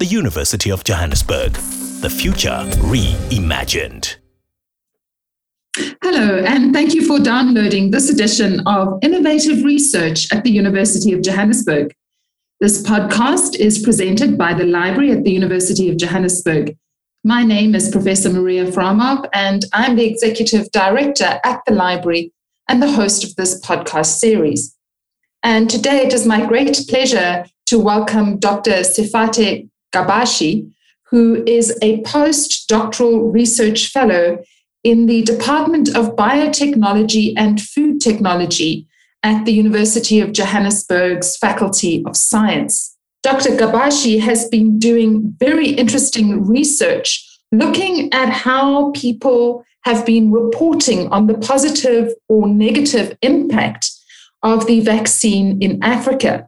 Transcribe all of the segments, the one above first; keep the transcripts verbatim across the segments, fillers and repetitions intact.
The University of Johannesburg, the future reimagined. Hello, and thank you for downloading this edition of Innovative Research at the University of Johannesburg. This podcast is presented by the Library at the University of Johannesburg. My name is Professor Maria Framov, and I'm the Executive Director at the Library and the host of this podcast series. And today it is my great pleasure to welcome Doctor Sefate Gabashi, who is a postdoctoral research fellow in the Department of Biotechnology and Food Technology at the University of Johannesburg's Faculty of Science. Doctor Gabashi has been doing very interesting research looking at how people have been reporting on the positive or negative impact of the vaccine in Africa.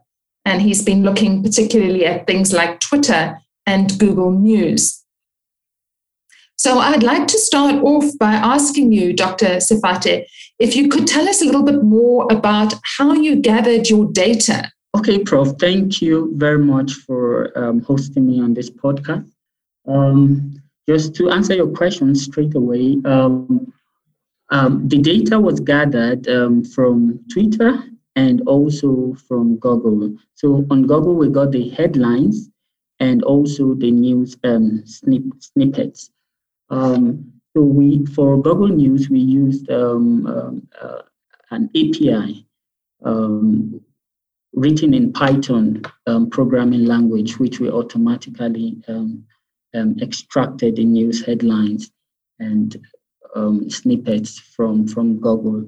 And he's been looking particularly at things like Twitter and Google News. So I'd like to start off by asking you, Doctor Sefate, if you could tell us a little bit more about how you gathered your data. Okay, Professor Thank you very much for um, hosting me on this podcast. Um, just to answer your question straight away, um, um, the data was gathered um, from Twitter and also from Google. So on Google, we got the headlines and also the news um, snip- snippets. Um, so we, for Google News, we used um, um, uh, an A P I um, written in Python um, programming language, which we automatically um, um, extracted the news headlines and um, snippets from, from Google.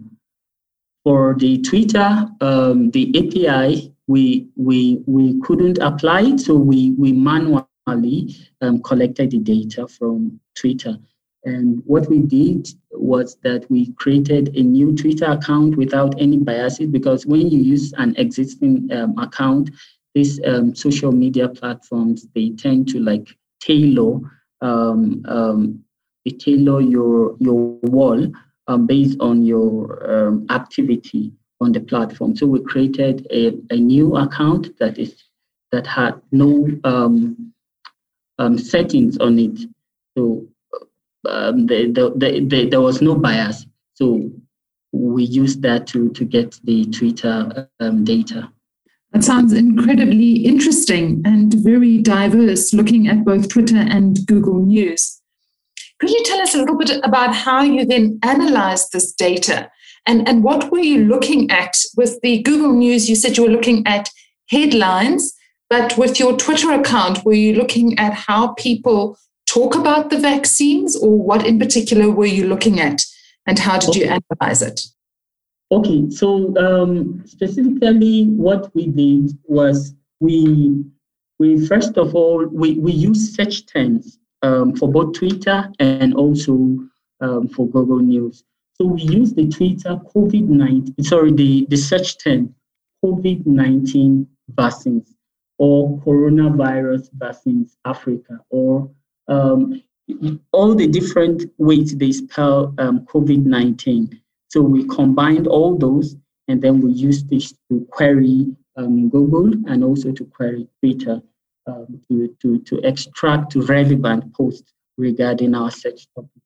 For the Twitter, um, the A P I, we we we couldn't apply it, so we we manually Um, collected the data from Twitter. And what we did was that we created a new Twitter account without any biases, because when you use an existing um, account, these um, social media platforms, they tend to like tailor um, um, they tailor your your wall um, based on your um, activity on the platform. So we created a, a new account that is that had no um, Um, settings on it, so um, the, the, the, the, there was no bias. So we used that to to get the Twitter um, data. That sounds incredibly interesting and very diverse, looking at both Twitter and Google News. Could you tell us a little bit about how you then analyzed this data, and and what were you looking at with the Google News? You said you were looking at headlines. But with your Twitter account, were you looking at how people talk about the vaccines, or what in particular were you looking at, and how did you analyze it? Okay, so um, specifically what we did was we we first of all, we, we used search terms um, for both Twitter and also um, for Google News. So we used the Twitter COVID nineteen, sorry, the, the search term COVID nineteen vaccines, or coronavirus vaccines Africa, or um, all the different ways they spell um, COVID nineteen. So we combined all those, and then we used this to query um, Google and also to query Twitter um, to, to, to extract relevant posts regarding our search topic.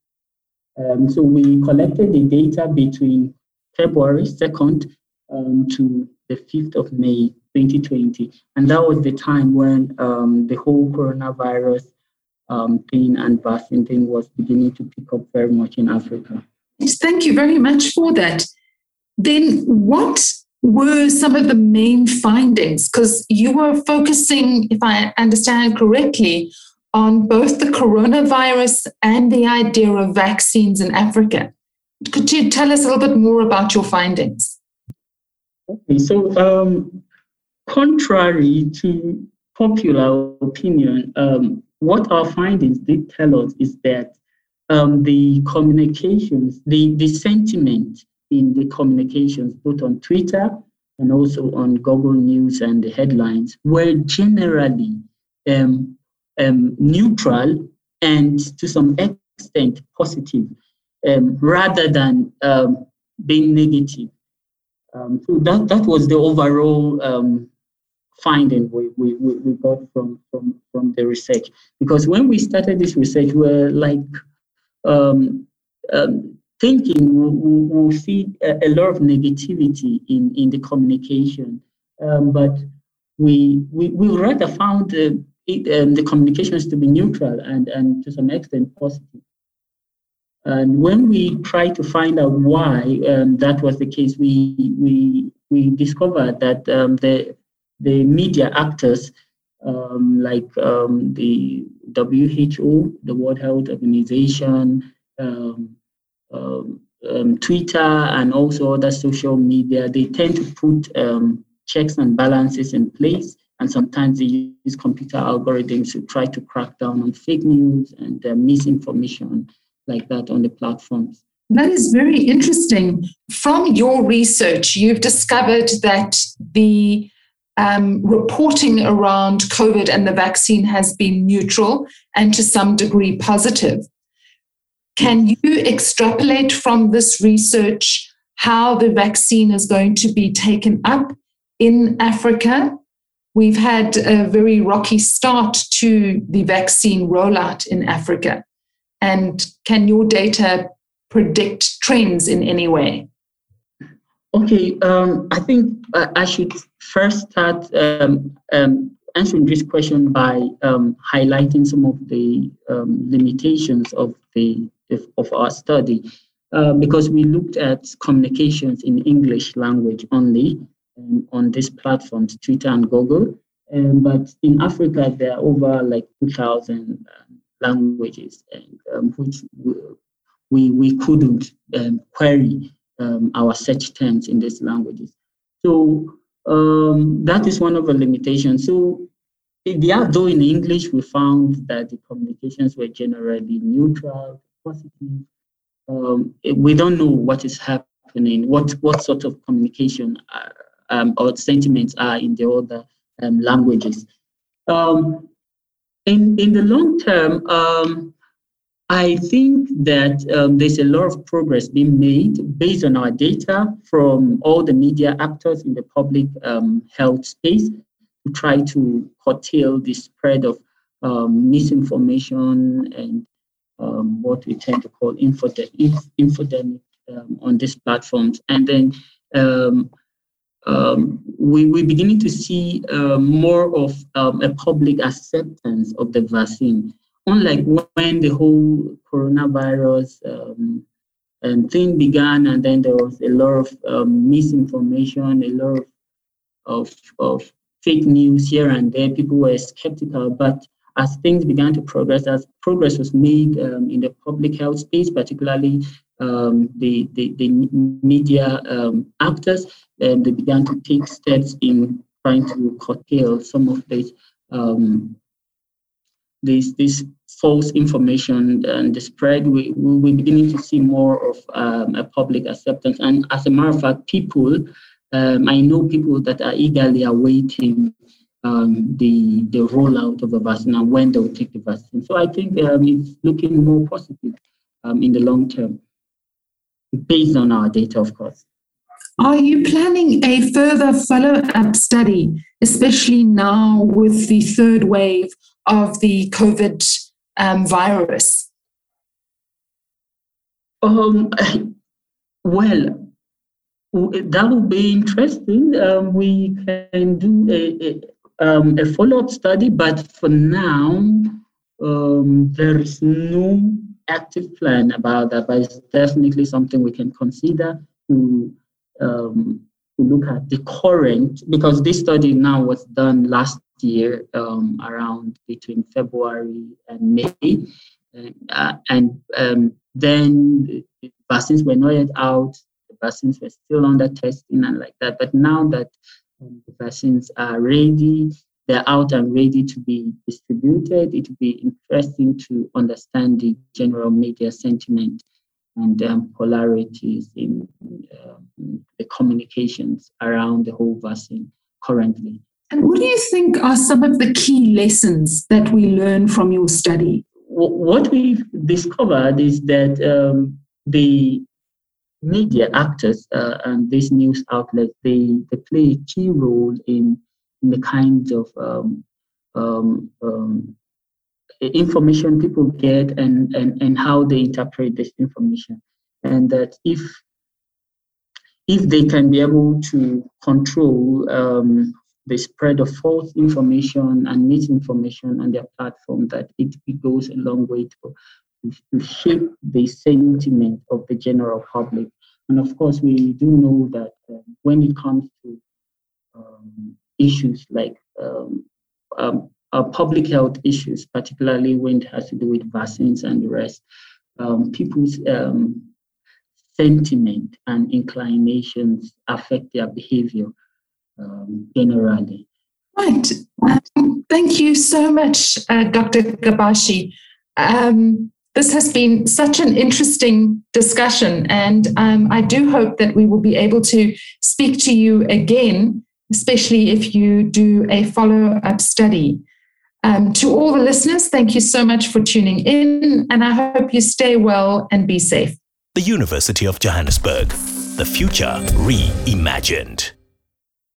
Um, so we collected the data between February second um, to the fifth of May, twenty twenty, and that was the time when um, the whole coronavirus um, thing and vaccine thing was beginning to pick up very much in Africa. Thank you very much for that. Then what were some of the main findings? Because you were focusing, if I understand correctly, on both the coronavirus and the idea of vaccines in Africa. Could you tell us a little bit more about your findings? Okay, so um, contrary to popular opinion, um, what our findings did tell us is that um, the communications, the, the sentiment in the communications, both on Twitter and also on Google News and the headlines, were generally um, um, neutral and to some extent positive, um, rather than um, being negative. Um, so that, that was the overall um, finding we, we, we got from, from, from the research. Because when we started this research, we were like um, um, thinking we'll, we'll see a, a lot of negativity in, in the communication. Um, but we, we, we rather found uh, it, um, the communications to be neutral and, and to some extent positive. And when we tried to find out why um, that was the case, we, we, we discovered that um, the the media actors um, like um, the W H O, the World Health Organization, um, um, um, Twitter, and also other social media, they tend to put um, checks and balances in place. And sometimes they use computer algorithms to try to crack down on fake news and uh, misinformation like that on the platforms. That is very interesting. From your research, you've discovered that the Um, reporting around COVID and the vaccine has been neutral and to some degree positive. Can you extrapolate from this research how the vaccine is going to be taken up in Africa? We've had a very rocky start to the vaccine rollout in Africa. And can your data predict trends in any way? Okay, um, I think uh, I should first start um, um, answering this question by um, highlighting some of the um, limitations of the of our study, uh, because we looked at communications in English language only um, on these platforms, Twitter and Google. Um, but in Africa, there are over like two thousand um, languages, and, um, which we we couldn't um, query. Um, our search terms in these languages. So um, that is one of the limitations. So yeah, though in English, we found that the communications were generally neutral, positive. Um, we don't know what is happening, what, what sort of communication are, um, or sentiments are in the other um, languages. Um, in, in the long term, um, I think that um, there's a lot of progress being made based on our data from all the media actors in the public um, health space to try to curtail the spread of um, misinformation and um, what we tend to call infodemic um, on these platforms. And then um, um, we, we're beginning to see uh, more of um, a public acceptance of the vaccine. Unlike when the whole coronavirus um, and thing began, and then there was a lot of um, misinformation, a lot of, of, of fake news here and there, people were skeptical. But as things began to progress, as progress was made um, in the public health space, particularly um, the, the, the media um, actors, um, they began to take steps in trying to curtail some of these um, This, this false information and the spread. We, we, we're beginning to see more of um, a public acceptance. And as a matter of fact, people, um, I know people that are eagerly awaiting um, the, the rollout of the vaccine and when they will take the vaccine. So I think um, it's looking more positive um, in the long term, based on our data, of course. Are you planning a further follow-up study, especially now with the third wave of the COVID um, virus? Um, well, that would be interesting. Um, we can do a, a, um, a follow-up study, but for now, um, there is no active plan about that, but it's definitely something we can consider to Um, to look at the current, because this study now was done last year um, around between February and May, and, uh, and um, then the vaccines were not yet out, the vaccines were still under testing and like that. But now that um, the vaccines are ready, they're out and ready to be distributed, it would be interesting to understand the general media sentiment and um, polarities in um, the communications around the whole vaccine currently. And what do you think are some of the key lessons that we learn from your study? W- what we've discovered is that um, the media actors uh, and these news outlets, they, they play a key role in in the kinds of um, um, um, information people get and, and, and how they interpret this information. And that if if they can be able to control um, the spread of false information and misinformation on their platform, that it, it goes a long way to, to shape the sentiment of the general public. And of course, we do know that uh, when it comes to um, issues like um, um, uh, public health issues, particularly when it has to do with vaccines and the rest, um, people's um, sentiment and inclinations affect their behavior um, generally. Right. Um, thank you so much, uh, Doctor Gabashi. Um, This has been such an interesting discussion, and um, I do hope that we will be able to speak to you again, especially if you do a follow-up study. Um, to all the listeners, thank you so much for tuning in, and I hope you stay well and be safe. The University of Johannesburg, the future reimagined.